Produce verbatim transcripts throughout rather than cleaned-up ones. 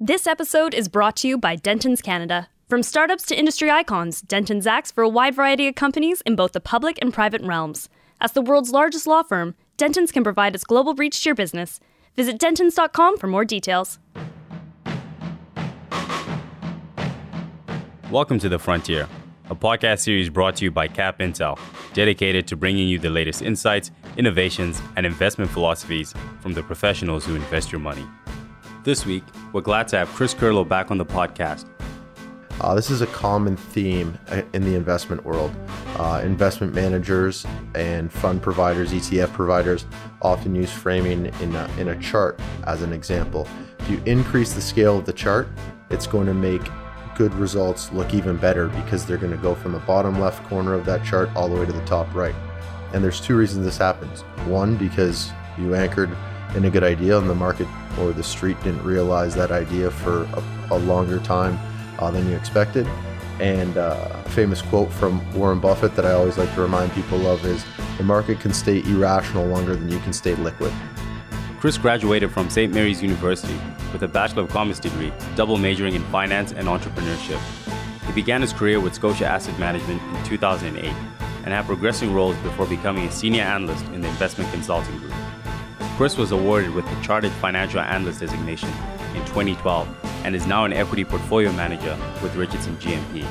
This episode is brought to you by Dentons Canada. From startups to industry icons, Dentons acts for a wide variety of companies in both the public and private realms. As the world's largest law firm, Dentons can provide its global reach to your business. Visit dentons dot com for more details. Welcome to The Frontier, a podcast series brought to you by Capintel, dedicated to bringing you the latest insights, innovations, and investment philosophies from the professionals who invest your money. This week, we're glad to have Chris Curlow back on the podcast. Uh, this is a common theme in the investment world. Uh, investment managers and fund providers, E T F providers, often use framing in a, in a chart as an example. If you increase the scale of the chart, it's going to make good results look even better because they're going to go from the bottom left corner of that chart all the way to the top right. And there's two reasons this happens. One, because you anchored in a good idea and the market or the street didn't realize that idea for a, a longer time uh, than you expected. And uh, a famous quote from Warren Buffett that I always like to remind people of is, the market can stay irrational longer than you can stay liquid. Chris graduated from Saint Mary's University with a Bachelor of Commerce degree, double majoring in finance and entrepreneurship. He began his career with Scotia Asset Management in two thousand eight and had progressing roles before becoming a senior analyst in the Investment Consulting Group. Chris was awarded with the Chartered Financial Analyst designation in twenty twelve and is now an equity portfolio manager with Richardson G M P.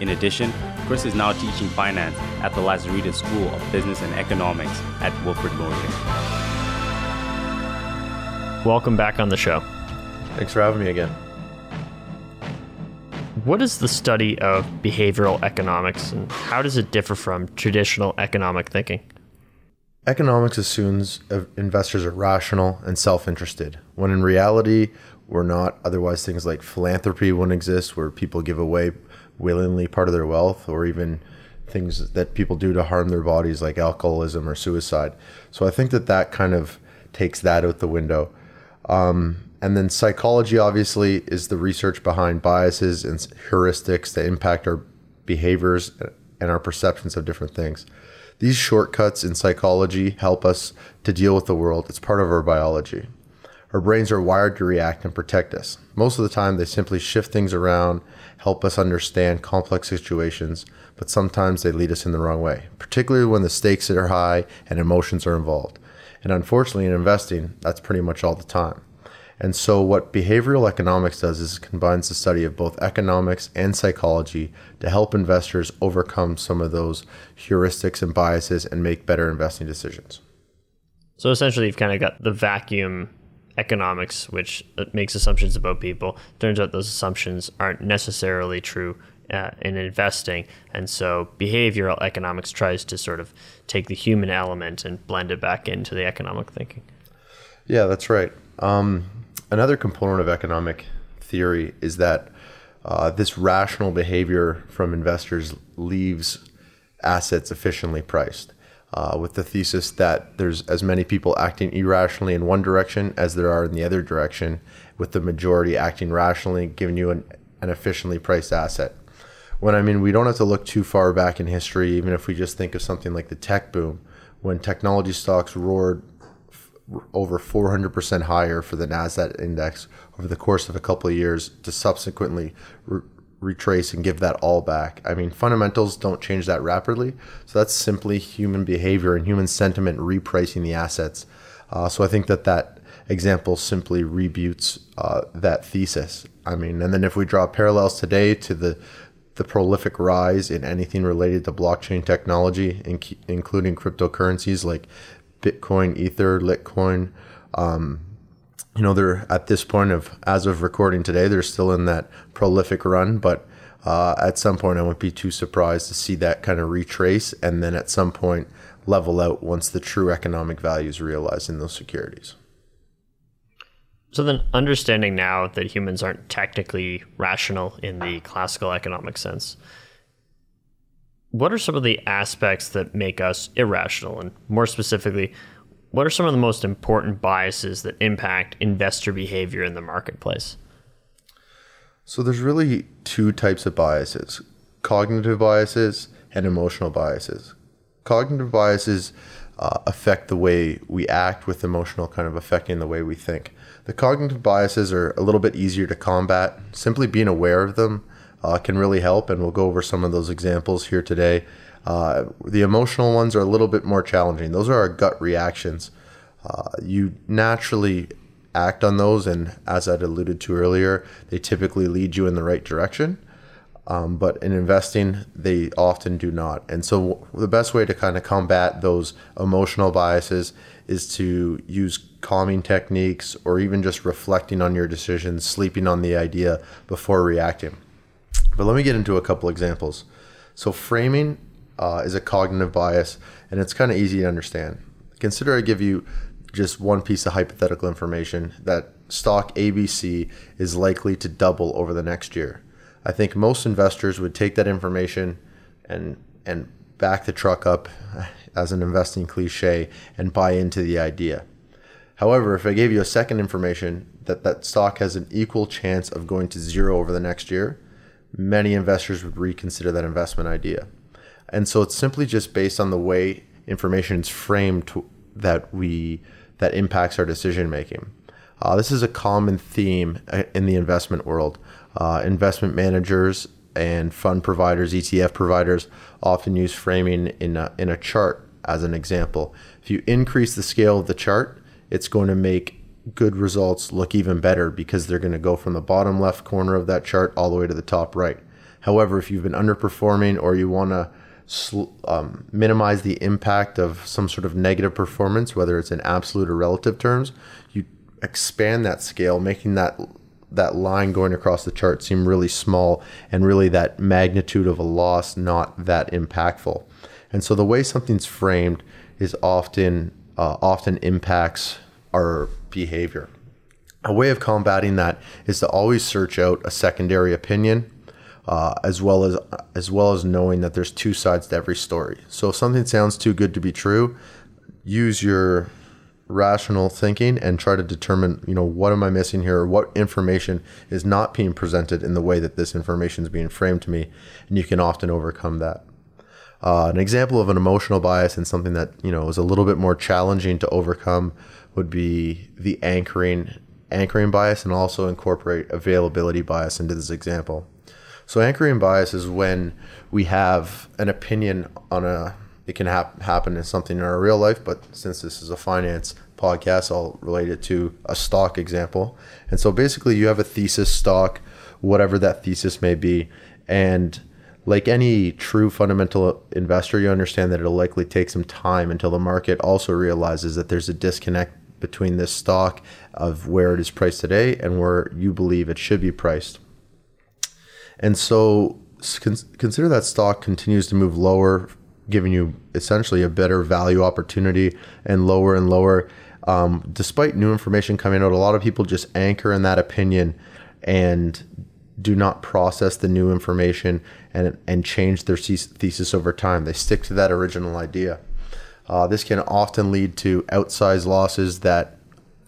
In addition, Chris is now teaching finance at the Lazaridis School of Business and Economics at Wilfrid Laurier. Welcome back on the show. Thanks for having me again. What is the study of behavioral economics and how does it differ from traditional economic thinking? Economics assumes investors are rational and self-interested, when in reality, we're not. Otherwise, things like philanthropy wouldn't exist, where people give away willingly part of their wealth, or even things that people do to harm their bodies, like alcoholism or suicide. So I think that that kind of takes that out the window. Um, and then psychology, obviously, is the research behind biases and heuristics that impact our behaviors and our perceptions of different things. These shortcuts in psychology help us to deal with the world. It's part of our biology. Our brains are wired to react and protect us. Most of the time, they simply shift things around, help us understand complex situations, but sometimes they lead us in the wrong way, particularly when the stakes are high and emotions are involved. And unfortunately, in investing, that's pretty much all the time. And so what behavioral economics does is it combines the study of both economics and psychology to help investors overcome some of those heuristics and biases and make better investing decisions. So essentially, you've kind of got the vacuum economics, which makes assumptions about people. Turns out those assumptions aren't necessarily true uh, in investing. And so behavioral economics tries to sort of take the human element and blend it back into the economic thinking. Yeah, that's right. Um, Another component of economic theory is that uh, this rational behavior from investors leaves assets efficiently priced, uh, with the thesis that there's as many people acting irrationally in one direction as there are in the other direction, with the majority acting rationally, giving you an, an efficiently priced asset. When I mean, we don't have to look too far back in history, even if we just think of something like the tech boom, when technology stocks roared over four hundred percent higher for the NASDAQ index over the course of a couple of years to subsequently re- retrace and give that all back. I mean, fundamentals don't change that rapidly. So that's simply human behavior and human sentiment repricing the assets. Uh, so I think that that example simply rebutes uh, that thesis. I mean, and then if we draw parallels today to the the prolific rise in anything related to blockchain technology, inc- including cryptocurrencies like Bitcoin, Ether, Litecoin, um, you know, they're at this point of, as of recording today, they're still in that prolific run. But uh, at some point, I wouldn't be too surprised to see that kind of retrace and then at some point level out once the true economic value is realized in those securities. So then understanding now that humans aren't technically rational in the classical economic sense, what are some of the aspects that make us irrational? And more specifically, what are some of the most important biases that impact investor behavior in the marketplace? So there's really two types of biases, cognitive biases and emotional biases. Cognitive biases uh, affect the way we act, with emotional kind of affecting the way we think. The cognitive biases are a little bit easier to combat. Simply being aware of them uh, can really help, and we'll go over some of those examples here today. Uh, the emotional ones are a little bit more challenging. Those are our gut reactions. Uh, you naturally act on those, and as I'd alluded to earlier, they typically lead you in the right direction. Um, but in investing, they often do not. And so the best way to kind of combat those emotional biases is to use calming techniques, or even just reflecting on your decisions, sleeping on the idea before reacting. But let me get into a couple examples. So framing uh, is a cognitive bias, and it's kind of easy to understand. Consider I give you just one piece of hypothetical information that stock A B C is likely to double over the next year. I think most investors would take that information and and back the truck up, as an investing cliche, and buy into the idea. However, if I gave you a second information that that stock has an equal chance of going to zero over the next year, many investors would reconsider that investment idea. And so it's simply just based on the way information is framed to, that we that impacts our decision making. Uh, this is a common theme in the investment world. Uh, investment managers and fund providers, E T F providers, often use framing in a, in a chart as an example. If you increase the scale of the chart, it's going to make good results look even better, because they're going to go from the bottom left corner of that chart all the way to the top right. However, if you've been underperforming, or you want to sl- um, minimize the impact of some sort of negative performance, whether it's in absolute or relative terms, you expand that scale, making that that line going across the chart seem really small, and really that magnitude of a loss not that impactful. And so the way something's framed is often uh, often impacts our behavior. A way of combating that is to always search out a secondary opinion, uh, as well as as well as knowing that there's two sides to every story. So if something sounds too good to be true, use your rational thinking and try to determine, you know, what am I missing here? Or what information is not being presented in the way that this information is being framed to me? And you can often overcome that. Uh, an example of an emotional bias, and something that, you know, is a little bit more challenging to overcome, would be the anchoring, anchoring bias, and also incorporate availability bias into this example. So anchoring bias is when we have an opinion on a It can ha- happen in something in our real life, but since this is a finance podcast, I'll relate it to a stock example. And so basically you have a thesis stock, whatever that thesis may be. And like any true fundamental investor, you understand that it'll likely take some time until the market also realizes that there's a disconnect between this stock of where it is priced today and where you believe it should be priced. And so cons- consider that stock continues to move lower, giving you essentially a better value opportunity, and lower and lower. Um, despite new information coming out, a lot of people just anchor in that opinion and do not process the new information and, and change their thesis over time. They stick to that original idea. Uh, this can often lead to outsized losses that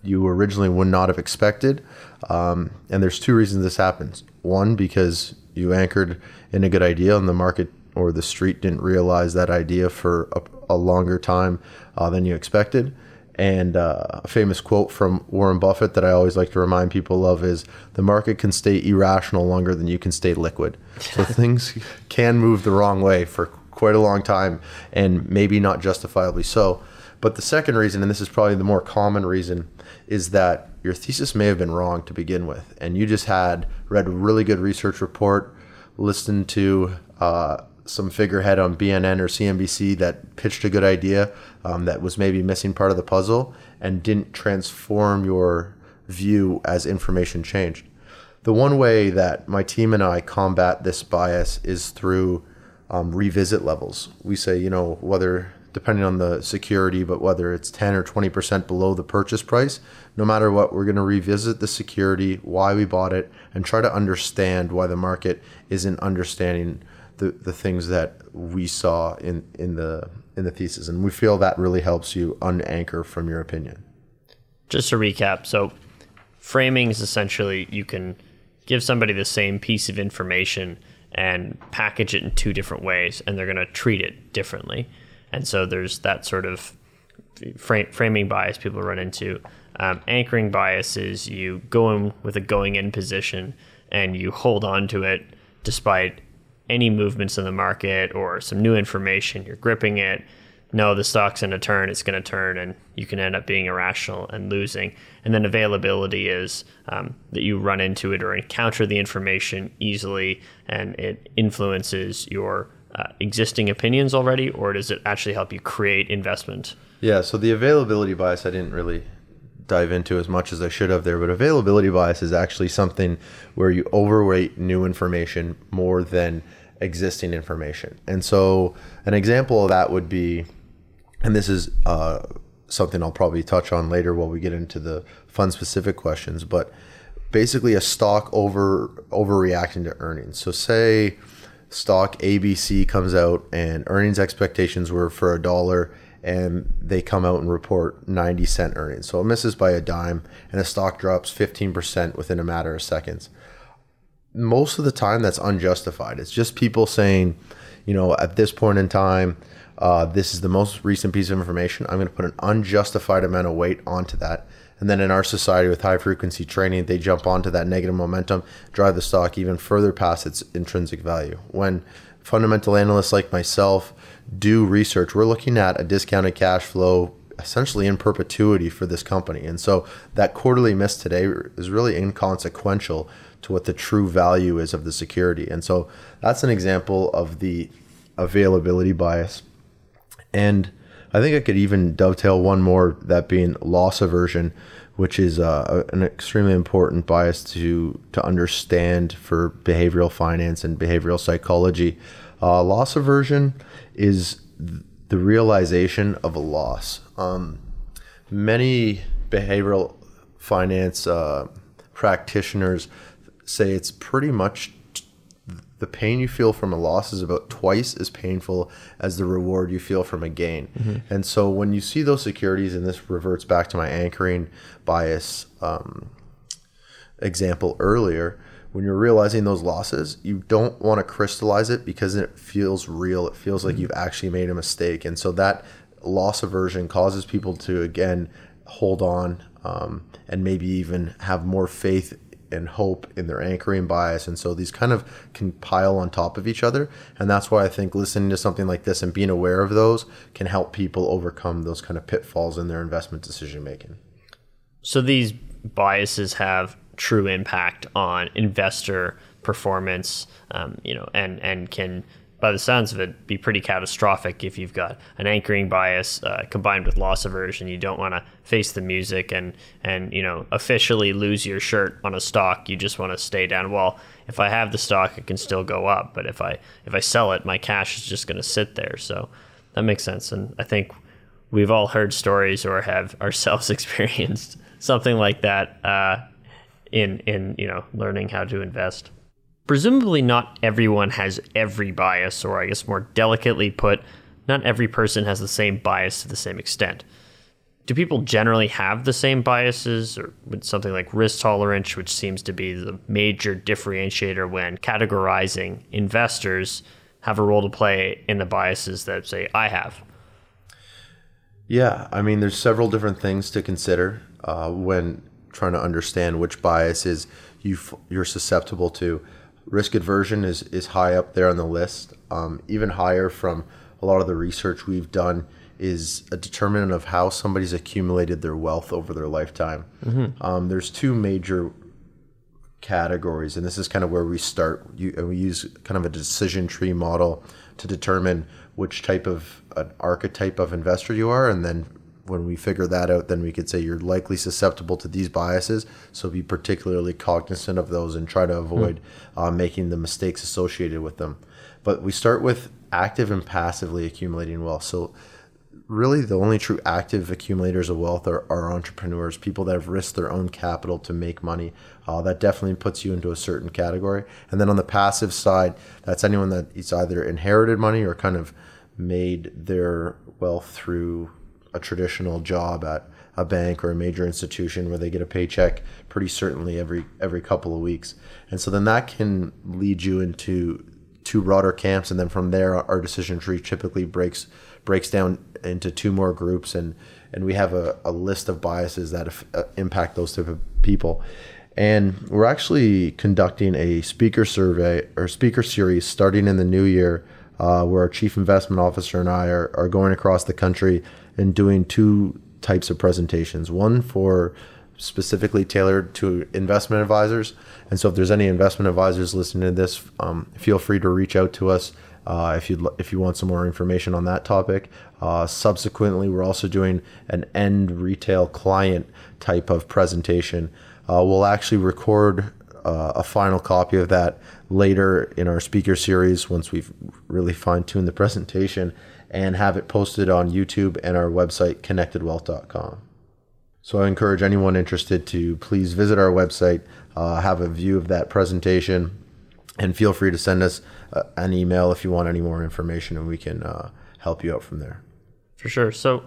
you originally would not have expected. Um, and there's two reasons this happens. One, because you anchored in a good idea and the market or the street didn't realize that idea for a, a longer time uh, than you expected. And uh, a famous quote from Warren Buffett that I always like to remind people of is, the market can stay irrational longer than you can stay liquid. So things can move the wrong way for quite a long time, and maybe not justifiably so. But the second reason, and this is probably the more common reason, is that your thesis may have been wrong to begin with, and you just had read a really good research report, listened to uh, some figurehead on B N N or C N B C that pitched a good idea um, that was maybe missing part of the puzzle, and didn't transform your view as information changed. The one way that my team and I combat this bias is through um, revisit levels. We say, you know, whether, depending on the security, but whether it's ten or twenty percent below the purchase price, no matter what, we're going to revisit the security, why we bought it, and try to understand why the market isn't understanding The, the things that we saw in, in the in the thesis. And we feel that really helps you unanchor from your opinion. Just to recap, so framing is essentially you can give somebody the same piece of information and package it in two different ways, and they're going to treat it differently. And so there's that sort of fra- framing bias people run into. um, anchoring bias is you go in with a going in position and you hold on to it despite any movements in the market or some new information. You're gripping it. No, the stock's in a turn, it's going to turn, and you can end up being irrational and losing. And then availability is um, that you run into it or encounter the information easily, and it influences your uh, existing opinions already, or does it actually help you create investment? Yeah, so the availability bias I didn't really dive into as much as I should have there, but availability bias is actually something where you overweight new information more than existing information. And so an example of that would be, and this is uh, something I'll probably touch on later while we get into the fund-specific questions, but basically a stock over overreacting to earnings. So say stock A B C comes out and earnings expectations were for a dollar, and they come out and report ninety cent earnings. So it misses by a dime, and a stock drops fifteen percent within a matter of seconds. Most of the time, that's unjustified. It's just people saying, you know, at this point in time, uh, this is the most recent piece of information. I'm going to put an unjustified amount of weight onto that. And then in our society with high frequency trading, they jump onto that negative momentum, drive the stock even further past its intrinsic value. When fundamental analysts like myself do research, we're looking at a discounted cash flow essentially in perpetuity for this company. And so that quarterly miss today is really inconsequential to what the true value is of the security. And so that's an example of the availability bias. And I think I could even dovetail one more, that being loss aversion, which is uh, an extremely important bias to, to understand for behavioral finance and behavioral psychology. Uh, loss aversion is the realization of a loss. Um, many behavioral finance uh, practitioners say it's pretty much t- the pain you feel from a loss is about twice as painful as the reward you feel from a gain. Mm-hmm. And so when you see those securities, and this reverts back to my anchoring bias um, example earlier, when you're realizing those losses, you don't want to crystallize it because it feels real. It feels like mm-hmm. you've actually made a mistake. And so that loss aversion causes people to, again, hold on um, and maybe even have more faith and hope in their anchoring bias. And so these kind of can pile on top of each other. And that's why I think listening to something like this and being aware of those can help people overcome those kind of pitfalls in their investment decision making. So these biases have true impact on investor performance, um, you know, and, and can, by the sounds of it, be pretty catastrophic if you've got an anchoring bias uh, combined with loss aversion. You don't want to face the music and, and, you know, officially lose your shirt on a stock. You just want to stay down. Well, if I have the stock, it can still go up. But if I, if I sell it, my cash is just going to sit there. So that makes sense. And I think we've all heard stories or have ourselves experienced something like that uh, in, in, you know, learning how to invest. Presumably not everyone has every bias, or I guess more delicately put, not every person has the same bias to the same extent. Do people generally have the same biases, or with something like risk tolerance, which seems to be the major differentiator when categorizing investors, have a role to play in the biases that, say, I have? Yeah, I mean, there's several different things to consider uh, when trying to understand which biases you f- you're susceptible to. Risk aversion is, is high up there on the list, um, even higher from a lot of the research we've done, is a determinant of how somebody's accumulated their wealth over their lifetime. Mm-hmm. Um, there's two major categories, and this is kind of where we start. You, and we use kind of a decision tree model to determine which type of an archetype of investor you are, and then when we figure that out, then we could say you're likely susceptible to these biases. So be particularly cognizant of those and try to avoid mm. uh, making the mistakes associated with them. But we start with active and passively accumulating wealth. So really the only true active accumulators of wealth are, are entrepreneurs, people that have risked their own capital to make money. Uh, that definitely puts you into a certain category. And then on the passive side, that's anyone that's either inherited money or kind of made their wealth through a traditional job at a bank or a major institution where they get a paycheck pretty certainly every every couple of weeks. And so then that can lead you into two broader camps, and then from there our decision tree typically breaks breaks down into two more groups, and and we have a, a list of biases that impact those type of people. And we're actually conducting a speaker survey or speaker series starting in the new year, uh, where our chief investment officer and I are, are going across the country and doing two types of presentations. One for specifically tailored to investment advisors. And so if there's any investment advisors listening to this, um, feel free to reach out to us uh, if you if you want some more information on that topic. Uh, subsequently, we're also doing an end retail client type of presentation. Uh, we'll actually record uh, a final copy of that later in our speaker series once we've really fine-tuned the presentation, and have it posted on YouTube and our website, connected wealth dot com. So I encourage anyone interested to please visit our website, uh, have a view of that presentation, and feel free to send us uh, an email if you want any more information, and we can uh, help you out from there. For sure. So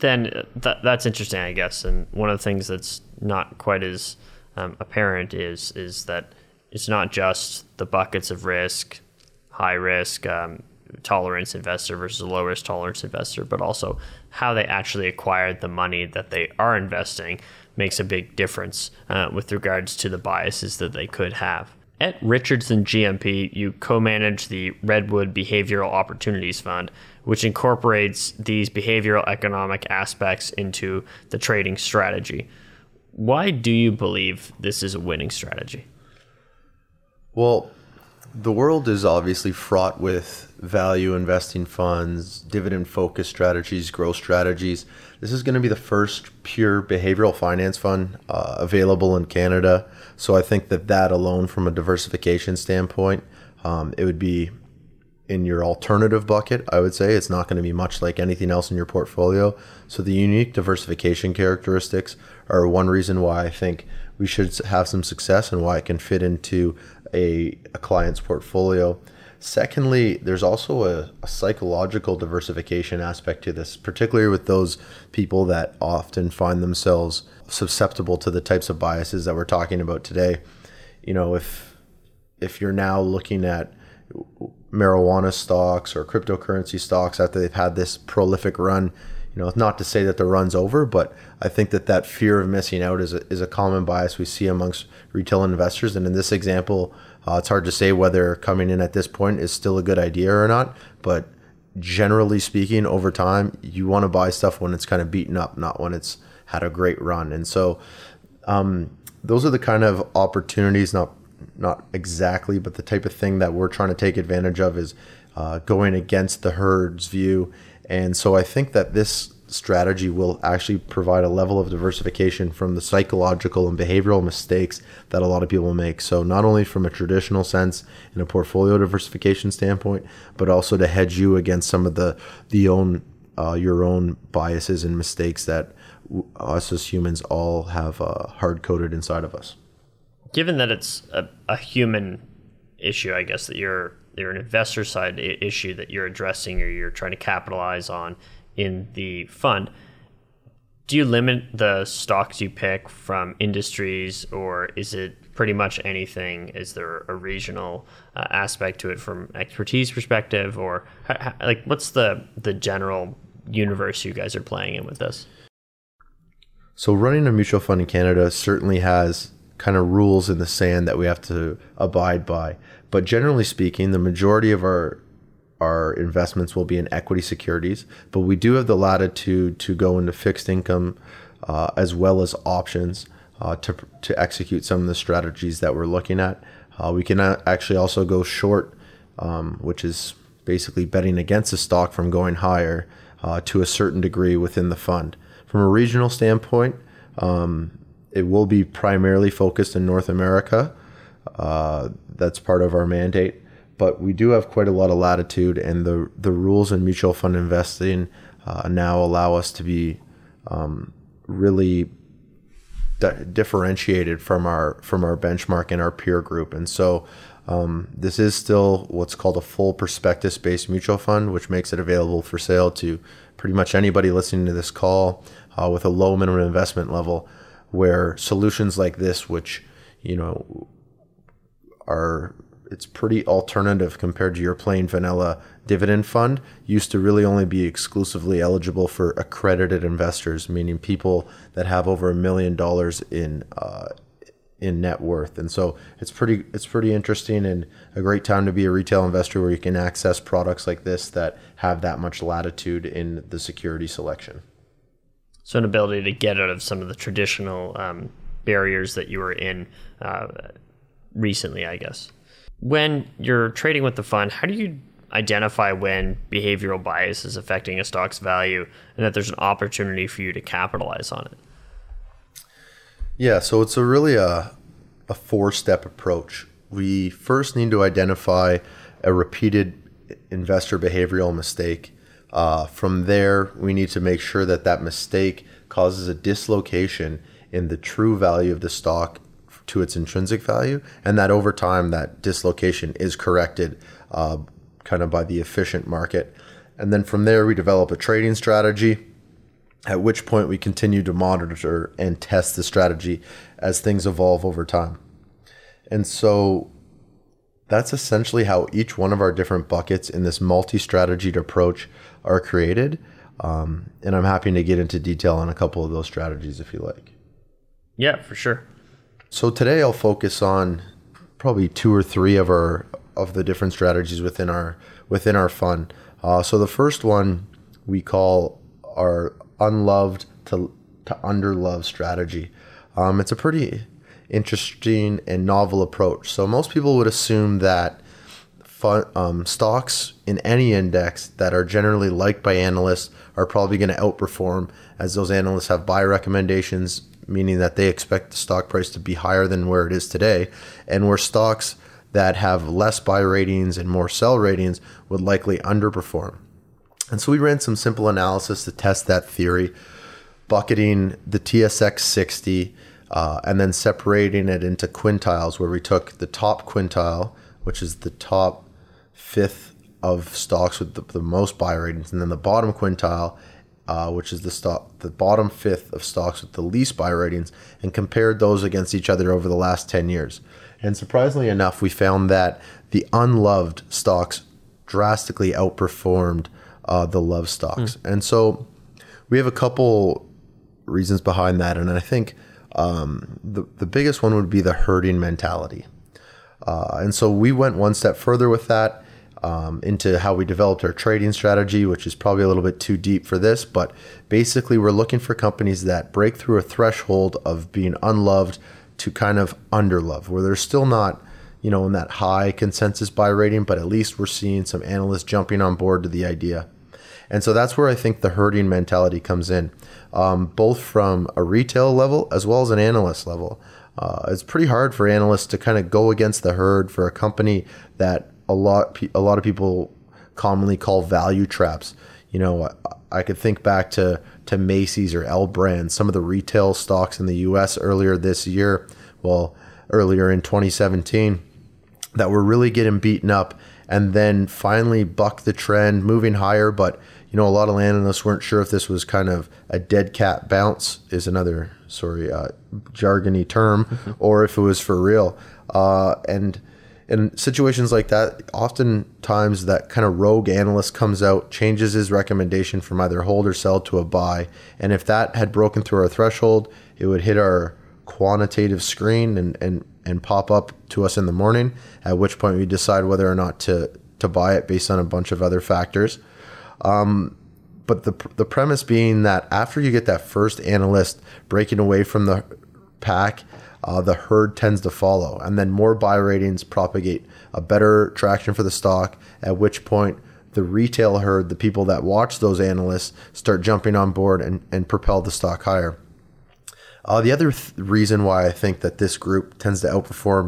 then th- that's interesting, I guess. And one of the things that's not quite as um, apparent is is that it's not just the buckets of risk, high risk um, tolerance investor versus low risk tolerance investor, but also how they actually acquired the money that they are investing makes a big difference uh, with regards to the biases that they could have. At Richardson G M P, you co-manage the Redwood Behavioral Opportunities Fund, which incorporates these behavioral economic aspects into the trading strategy. Why do you believe this is a winning strategy? Well, the world is obviously fraught with value investing funds, dividend-focused strategies, growth strategies. This is going to be the first pure behavioral finance fund uh, available in Canada. So I think that that alone, from a diversification standpoint, um, it would be in your alternative bucket, I would say. It's not going to be much like anything else in your portfolio. So the unique diversification characteristics are one reason why I think we should have some success and why it can fit into a, a client's portfolio. Secondly, there's also a, a psychological diversification aspect to this, particularly with those people that often find themselves susceptible to the types of biases that we're talking about today. You know, if if you're now looking at marijuana stocks or cryptocurrency stocks after they've had this prolific run, you know, not to say that the run's over, but I think that that fear of missing out is a, is a common bias we see amongst retail investors. And in this example, uh, it's hard to say whether coming in at this point is still a good idea or not. But generally speaking, over time, you want to buy stuff when it's kind of beaten up, not when it's had a great run. And so um, those are the kind of opportunities, not not exactly, but the type of thing that we're trying to take advantage of is uh, going against the herd's view. And so I think that this strategy will actually provide a level of diversification from the psychological and behavioral mistakes that a lot of people make. So not only from a traditional sense in a portfolio diversification standpoint, but also to hedge you against some of the, the own, uh, your own biases and mistakes that us as humans all have uh, hard-coded inside of us. Given that it's a, a human issue, I guess, that you're They're an investor side issue that you're addressing or you're trying to capitalize on in the fund, do you limit the stocks you pick from industries, or is it pretty much anything? Is there a regional uh, aspect to it from expertise perspective, or how, like what's the, the general universe you guys are playing in with this? So running a mutual fund in Canada certainly has kind of rules in the sand that we have to abide by. But generally speaking, the majority of our our investments will be in equity securities, but we do have the latitude to go into fixed income uh, as well as options uh, to to execute some of the strategies that we're looking at. Uh, we can actually also go short, um, which is basically betting against the stock from going higher uh, to a certain degree within the fund. From a regional standpoint, um, it will be primarily focused in North America. Uh, that's part of our mandate, but we do have quite a lot of latitude, and the the rules in mutual fund investing uh, now allow us to be um, really di- differentiated from our from our benchmark and our peer group. And so um, this is still what's called a full prospectus-based mutual fund, which makes it available for sale to pretty much anybody listening to this call uh, with a low minimum investment level, where solutions like this, which, you know, are it's pretty alternative compared to your plain vanilla dividend fund. Used to really only be exclusively eligible for accredited investors, meaning people that have over a million dollars in uh, in net worth. And so it's pretty it's pretty interesting and a great time to be a retail investor where you can access products like this that have that much latitude in the security selection. So an ability to get out of some of the traditional um, barriers that you were in uh, recently, I guess. When you're trading with the fund, how do you identify when behavioral bias is affecting a stock's value and that there's an opportunity for you to capitalize on it? Yeah, so it's a really a, a four-step approach. We first need to identify a repeated investor behavioral mistake. Uh, from there, we need to make sure that that mistake causes a dislocation in the true value of the stock to its intrinsic value, and that over time that dislocation is corrected uh, kind of by the efficient market. And then from there, we develop a trading strategy, at which point we continue to monitor and test the strategy as things evolve over time. And so that's essentially how each one of our different buckets in this multi-strategied approach are created. Um, and I'm happy to get into detail on a couple of those strategies if you like. Yeah, for sure. So today I'll focus on probably two or three of our of the different strategies within our within our fund. Uh, so the first one we call our unloved to to underloved strategy. Um, it's a pretty interesting and novel approach. So most people would assume that fun, um, stocks in any index that are generally liked by analysts are probably going to outperform, as those analysts have buy recommendations, meaning that they expect the stock price to be higher than where it is today, and where stocks that have less buy ratings and more sell ratings would likely underperform. And so we ran some simple analysis to test that theory, bucketing the T S X sixty uh, and then separating it into quintiles, where we took the top quintile, which is the top fifth of stocks with the, the most buy ratings, and then the bottom quintile, Uh, which is the stock, the bottom fifth of stocks with the least buy ratings, and compared those against each other over the last ten years. And surprisingly enough, we found that the unloved stocks drastically outperformed uh, the loved stocks. Mm. And so we have a couple reasons behind that. And I think um, the, the biggest one would be the herding mentality. Uh, and so we went one step further with that. Um, into how we developed our trading strategy, which is probably a little bit too deep for this, but basically we're looking for companies that break through a threshold of being unloved to kind of underloved, where they're still not, you know, in that high consensus buy rating, but at least we're seeing some analysts jumping on board to the idea. And so that's where I think the herding mentality comes in, um, both from a retail level as well as an analyst level. Uh, it's pretty hard for analysts to kind of go against the herd for a company that A lot, a lot of people commonly call value traps. You know, I, I could think back to to Macy's or L Brands, some of the retail stocks in the U S earlier this year, well, earlier in twenty seventeen, that were really getting beaten up, and then finally bucked the trend, moving higher. But you know, a lot of analysts weren't sure if this was kind of a dead cat bounce, is another sorry uh, jargony term, or if it was for real, uh, and. In situations like that, oftentimes that kind of rogue analyst comes out, changes his recommendation from either hold or sell to a buy. And if that had broken through our threshold, it would hit our quantitative screen and, and, and pop up to us in the morning, at which point we decide whether or not to, to buy it based on a bunch of other factors. Um, but the, the premise being that after you get that first analyst breaking away from the pack, Uh, the herd tends to follow, and then more buy ratings propagate a better traction for the stock, at which point the retail herd, the people that watch those analysts, start jumping on board and, and propel the stock higher. Uh, the other th- reason why I think that this group tends to outperform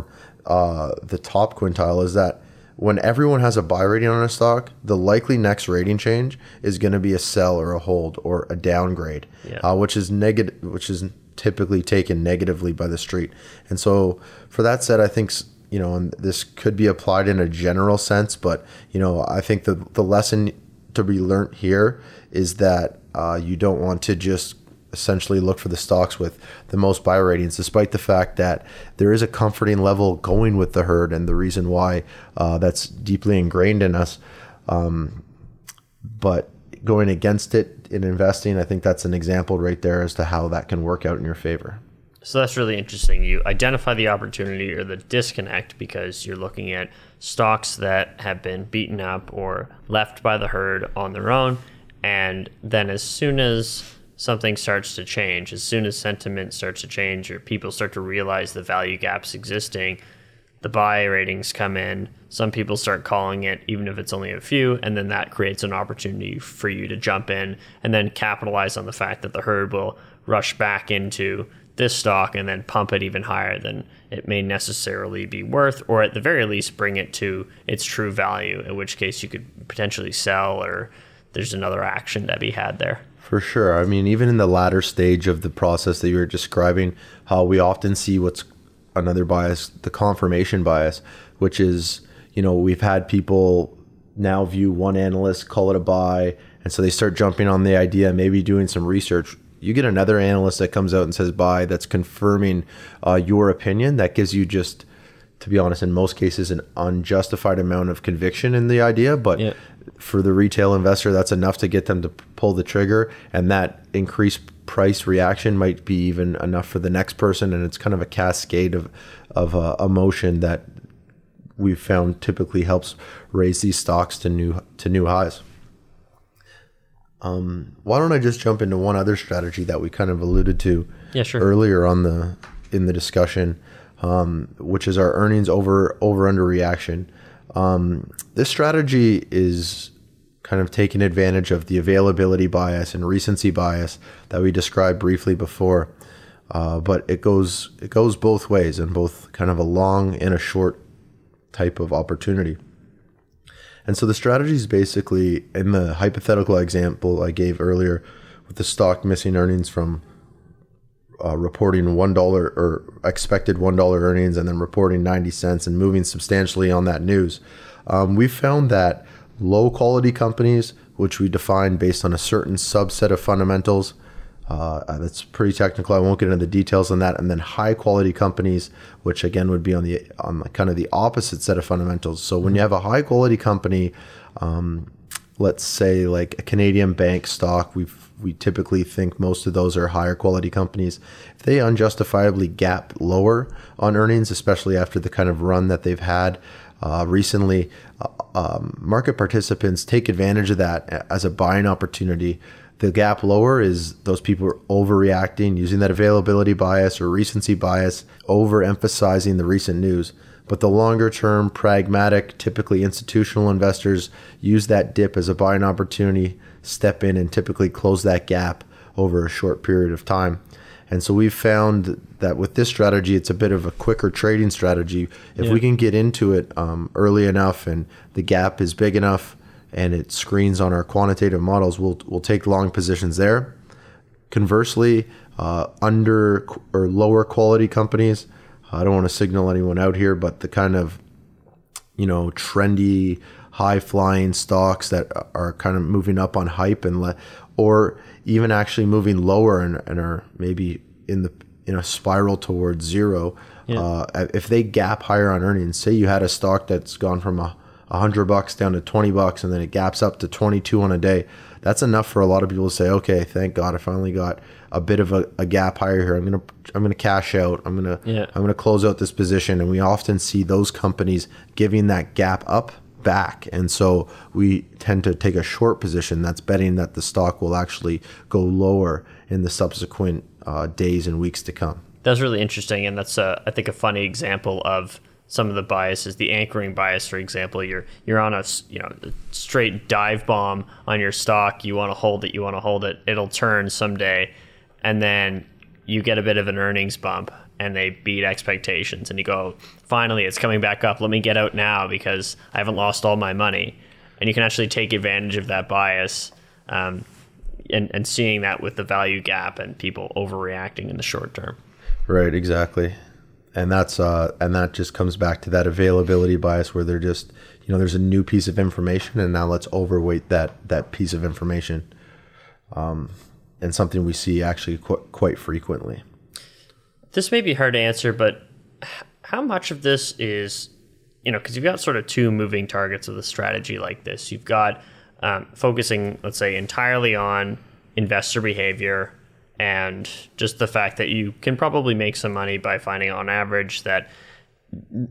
uh, the top quintile is that when everyone has a buy rating on a stock, the likely next rating change is going to be a sell or a hold or a downgrade, yeah. uh, which is negative, which is typically taken negatively by the street. And so, for that said, I think you know, and this could be applied in a general sense, but you know, I think the the lesson to be learned here is that uh, you don't want to just essentially look for the stocks with the most buy ratings, despite the fact that there is a comforting level going with the herd, and the reason why uh, that's deeply ingrained in us. Um, but going against it in investing, I think that's an example right there as to how that can work out in your favor. So that's really interesting. You identify the opportunity or the disconnect because you're looking at stocks that have been beaten up or left by the herd on their own. And then as soon as something starts to change, as soon as sentiment starts to change or people start to realize the value gaps existing, the buy ratings come in. Some people start calling it, even if it's only a few, and then that creates an opportunity for you to jump in and then capitalize on the fact that the herd will rush back into this stock and then pump it even higher than it may necessarily be worth, or at the very least bring it to its true value, in which case you could potentially sell or there's another action to be had there. For sure. I mean, even in the latter stage of the process that you were describing, how we often see what's another bias, the confirmation bias, which is, you know, we've had people now view one analyst, call it a buy, and so they start jumping on the idea, maybe doing some research. You get another analyst that comes out and says buy, that's confirming uh, your opinion. That gives you just, to be honest, in most cases, an unjustified amount of conviction in the idea. But yeah. For the retail investor, that's enough to get them to pull the trigger. And that increased price reaction might be even enough for the next person. And it's kind of a cascade of, of uh, emotion that we've found typically helps raise these stocks to new, to new highs. Um, why don't I just jump into one other strategy that we kind of alluded to yeah, sure. earlier on the in the discussion, um, which is our earnings over over under reaction. Um, this strategy is kind of taking advantage of the availability bias and recency bias that we described briefly before, uh, but it goes it goes both ways, in both kind of a long and a short type of opportunity. And so the strategy is basically, in the hypothetical example I gave earlier, with the stock missing earnings from uh, reporting one dollar or expected one dollar earnings and then reporting ninety cents and moving substantially on that news. Um, we found that low quality companies, which we define based on a certain subset of fundamentals, uh, that's pretty technical, I won't get into the details on that, and then high quality companies, which again would be on the on the, kind of the opposite set of fundamentals. So when you have a high quality company, um, let's say like a Canadian bank stock, we we typically think most of those are higher quality companies. If they unjustifiably gap lower on earnings, especially after the kind of run that they've had uh, recently, uh, um, market participants take advantage of that as a buying opportunity. The gap lower is those people are overreacting, using that availability bias or recency bias, overemphasizing the recent news. But the longer term, pragmatic, typically institutional investors use that dip as a buying opportunity, step in and typically close that gap over a short period of time. And so we've found that with this strategy, it's a bit of a quicker trading strategy. If yeah. we can get into it um, early enough and the gap is big enough, and it screens on our quantitative models, we'll we'll take long positions there. Conversely, uh, under or lower quality companies, I don't want to signal anyone out here, but the kind of, you know, trendy, high-flying stocks that are kind of moving up on hype and le- or even actually moving lower and, and are maybe in the in a spiral towards zero. Yeah. Uh, if they gap higher on earnings, say you had a stock that's gone from a one hundred bucks down to twenty bucks, and then it gaps up to twenty-two on a day. That's enough for a lot of people to say, okay, thank God I finally got a bit of a, a gap higher here. I'm gonna I'm gonna cash out. I'm gonna yeah. I'm gonna close out this position. And we often see those companies giving that gap up back. And so we tend to take a short position that's betting that the stock will actually go lower in the subsequent uh, days and weeks to come. That's really interesting, and that's a, I think a funny example of some of the biases, the anchoring bias, for example. You're you're on a you know straight dive bomb on your stock. You want to hold it. You want to hold it. It'll turn someday, and then you get a bit of an earnings bump, and they beat expectations. And you go, finally, it's coming back up. Let me get out now because I haven't lost all my money. And you can actually take advantage of that bias, um, and and seeing that with the value gap and people overreacting in the short term. Right. Exactly. And that's uh, and that just comes back to that availability bias, where they're just, you know, there's a new piece of information, and now let's overweight that that piece of information. Um, and something we see actually qu- quite frequently. This may be hard to answer, but how much of this is, you know, because you've got sort of two moving targets of the strategy like this. You've got um, focusing, let's say, entirely on investor behavior and just the fact that you can probably make some money by finding on average that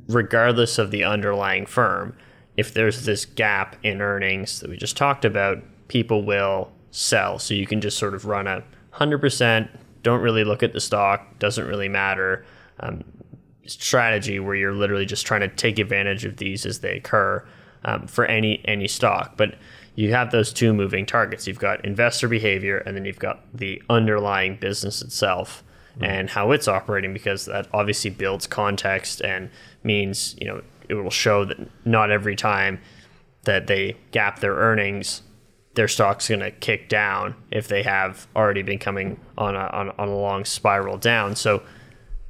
regardless of the underlying firm, if there's this gap in earnings that we just talked about, people will sell. So you can just sort of run a one hundred percent, don't really look at the stock, doesn't really matter um, strategy where you're literally just trying to take advantage of these as they occur um, for any any stock. But you have those two moving targets. You've got investor behavior, and then you've got the underlying business itself mm-hmm. and how it's operating, because that obviously builds context and means, you know, it will show that not every time that they gap their earnings, their stock's going to kick down if they have already been coming on a, on, on a long spiral down. So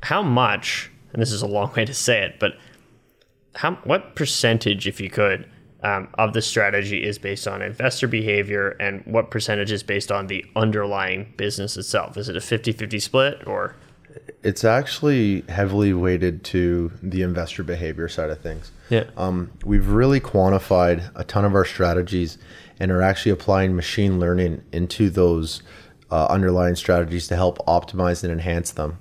how much, and this is a long way to say it, but how what percentage, if you could, um, of the strategy is based on investor behavior, and what percentage is based on the underlying business itself? Is it a fifty-fifty split, or? It's actually heavily weighted to the investor behavior side of things. Yeah. Um, we've really quantified a ton of our strategies and are actually applying machine learning into those uh, underlying strategies to help optimize and enhance them.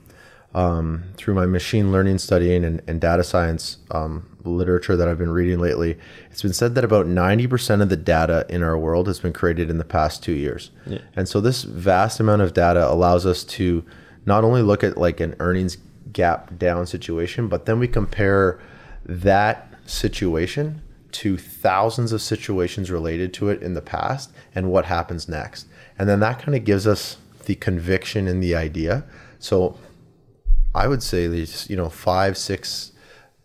Um, through my machine learning studying and, and data science um, literature that I've been reading lately, it's been said that about ninety percent of the data in our world has been created in the past two years. Yeah. And so this vast amount of data allows us to not only look at like an earnings gap down situation, but then we compare that situation to thousands of situations related to it in the past and what happens next. And then that kind of gives us the conviction in the idea. So I would say these, you know, five, six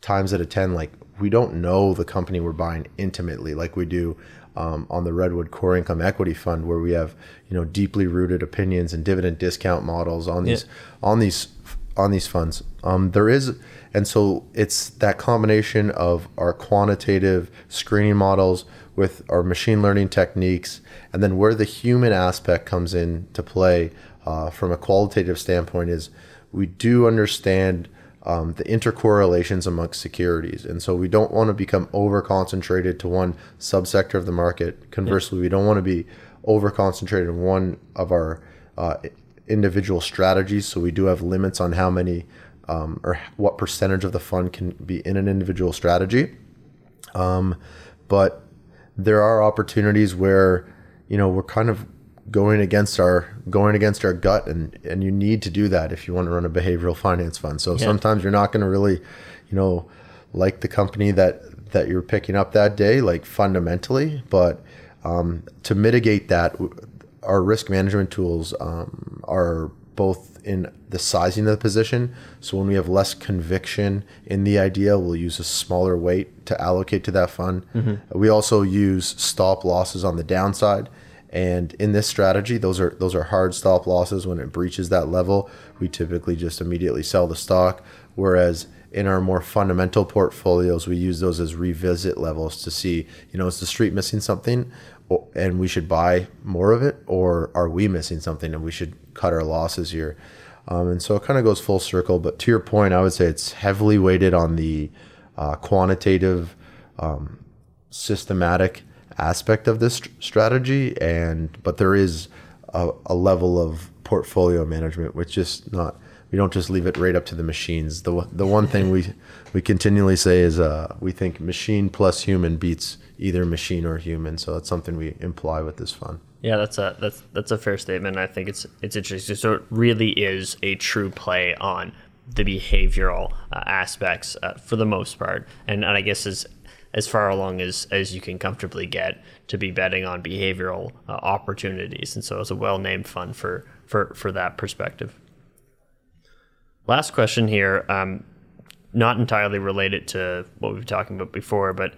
times out of ten, like we don't know the company we're buying intimately like we do Um, on the Redwood Core Income Equity Fund, where we have, you know, deeply rooted opinions and dividend discount models on these, yeah. on these, on these funds. Um, there is, and so it's that combination of our quantitative screening models with our machine learning techniques, and then where the human aspect comes in to play uh, from a qualitative standpoint is we do understand Um, the intercorrelations amongst securities. And so we don't want to become over-concentrated to one subsector of the market. Conversely, yeah. we don't want to be over-concentrated in one of our uh, individual strategies. So we do have limits on how many um, or what percentage of the fund can be in an individual strategy. Um, but there are opportunities where, you know, we're kind of going against our going against our gut, and and you need to do that if you want to run a behavioral finance fund. So yeah. sometimes you're not going to really, you know, like the company that that you're picking up that day, like fundamentally, but um, to mitigate that, our risk management tools um, are both in the sizing of the position. So when we have less conviction in the idea, we'll use a smaller weight to allocate to that fund. Mm-hmm. We also use stop losses on the downside. And in this strategy, those are those are hard stop losses. When it breaches that level, we typically just immediately sell the stock. Whereas in our more fundamental portfolios, we use those as revisit levels to see, you know, is the street missing something and we should buy more of it, or are we missing something and we should cut our losses here? Um, and so it kind of goes full circle. But to your point, I would say it's heavily weighted on the uh, quantitative, um, systematic aspect of this strategy, and but there is a, a level of portfolio management, which is not, we don't just leave it right up to the machines. The the one thing we we continually say is uh we think machine plus human beats either machine or human, so that's something we imply with this fund. Yeah, that's a that's that's a fair statement. I think it's it's interesting. So it really is a true play on the behavioral uh, aspects uh, for the most part, and, and I guess is as far along as, as you can comfortably get to be betting on behavioral uh, opportunities. And so it's a well-named fund for, for, for that perspective. Last question here, um, not entirely related to what we were talking about before, but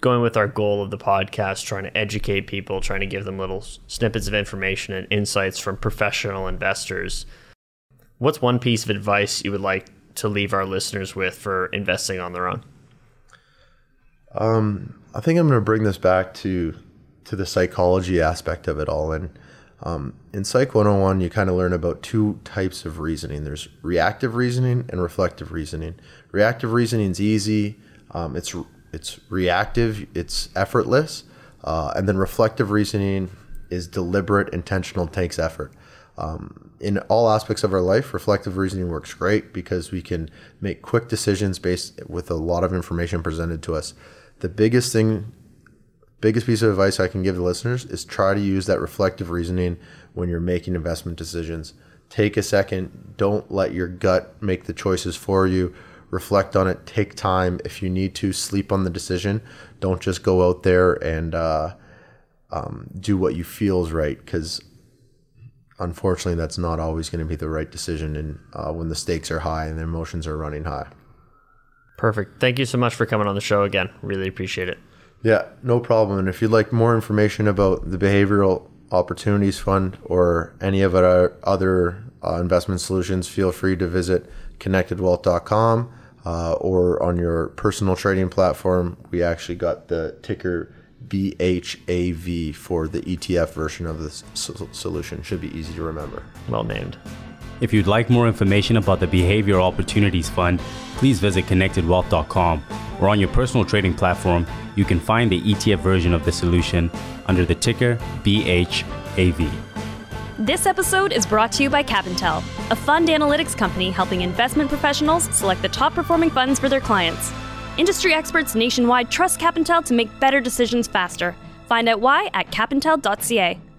going with our goal of the podcast, trying to educate people, trying to give them little snippets of information and insights from professional investors. What's one piece of advice you would like to leave our listeners with for investing on their own? Um, I think I'm going to bring this back to, to the psychology aspect of it all. And, Um, in Psych one oh one, you kind of learn about two types of reasoning. There's reactive reasoning and reflective reasoning. Reactive reasoning is easy. Um, it's it's reactive. It's effortless. Uh, and then reflective reasoning is deliberate, intentional, takes effort. Um, in all aspects of our life, reflective reasoning works great because we can make quick decisions based with a lot of information presented to us. The biggest thing, biggest piece of advice I can give the listeners is try to use that reflective reasoning when you're making investment decisions. Take a second. Don't let your gut make the choices for you. Reflect on it. Take time. If you need to, sleep on the decision. Don't just go out there and uh, um, do what you feel is right, because unfortunately, that's not always going to be the right decision and uh, when the stakes are high and the emotions are running high. Perfect. Thank you so much for coming on the show again. Really appreciate it. Yeah, no problem. And if you'd like more information about the Behavioral Opportunities Fund or any of our other uh, investment solutions, feel free to visit connected wealth dot com uh, or on your personal trading platform. We actually got the ticker B H A V for the E T F version of this solution. Should be easy to remember. Well named. If you'd like more information about the Behavioral Opportunities Fund, please visit connected wealth dot com or on your personal trading platform. You can find the E T F version of the solution under the ticker B H A V. This episode is brought to you by Capintel, a fund analytics company helping investment professionals select the top performing funds for their clients. Industry experts nationwide trust Capintel to make better decisions faster. Find out why at capintel dot c a.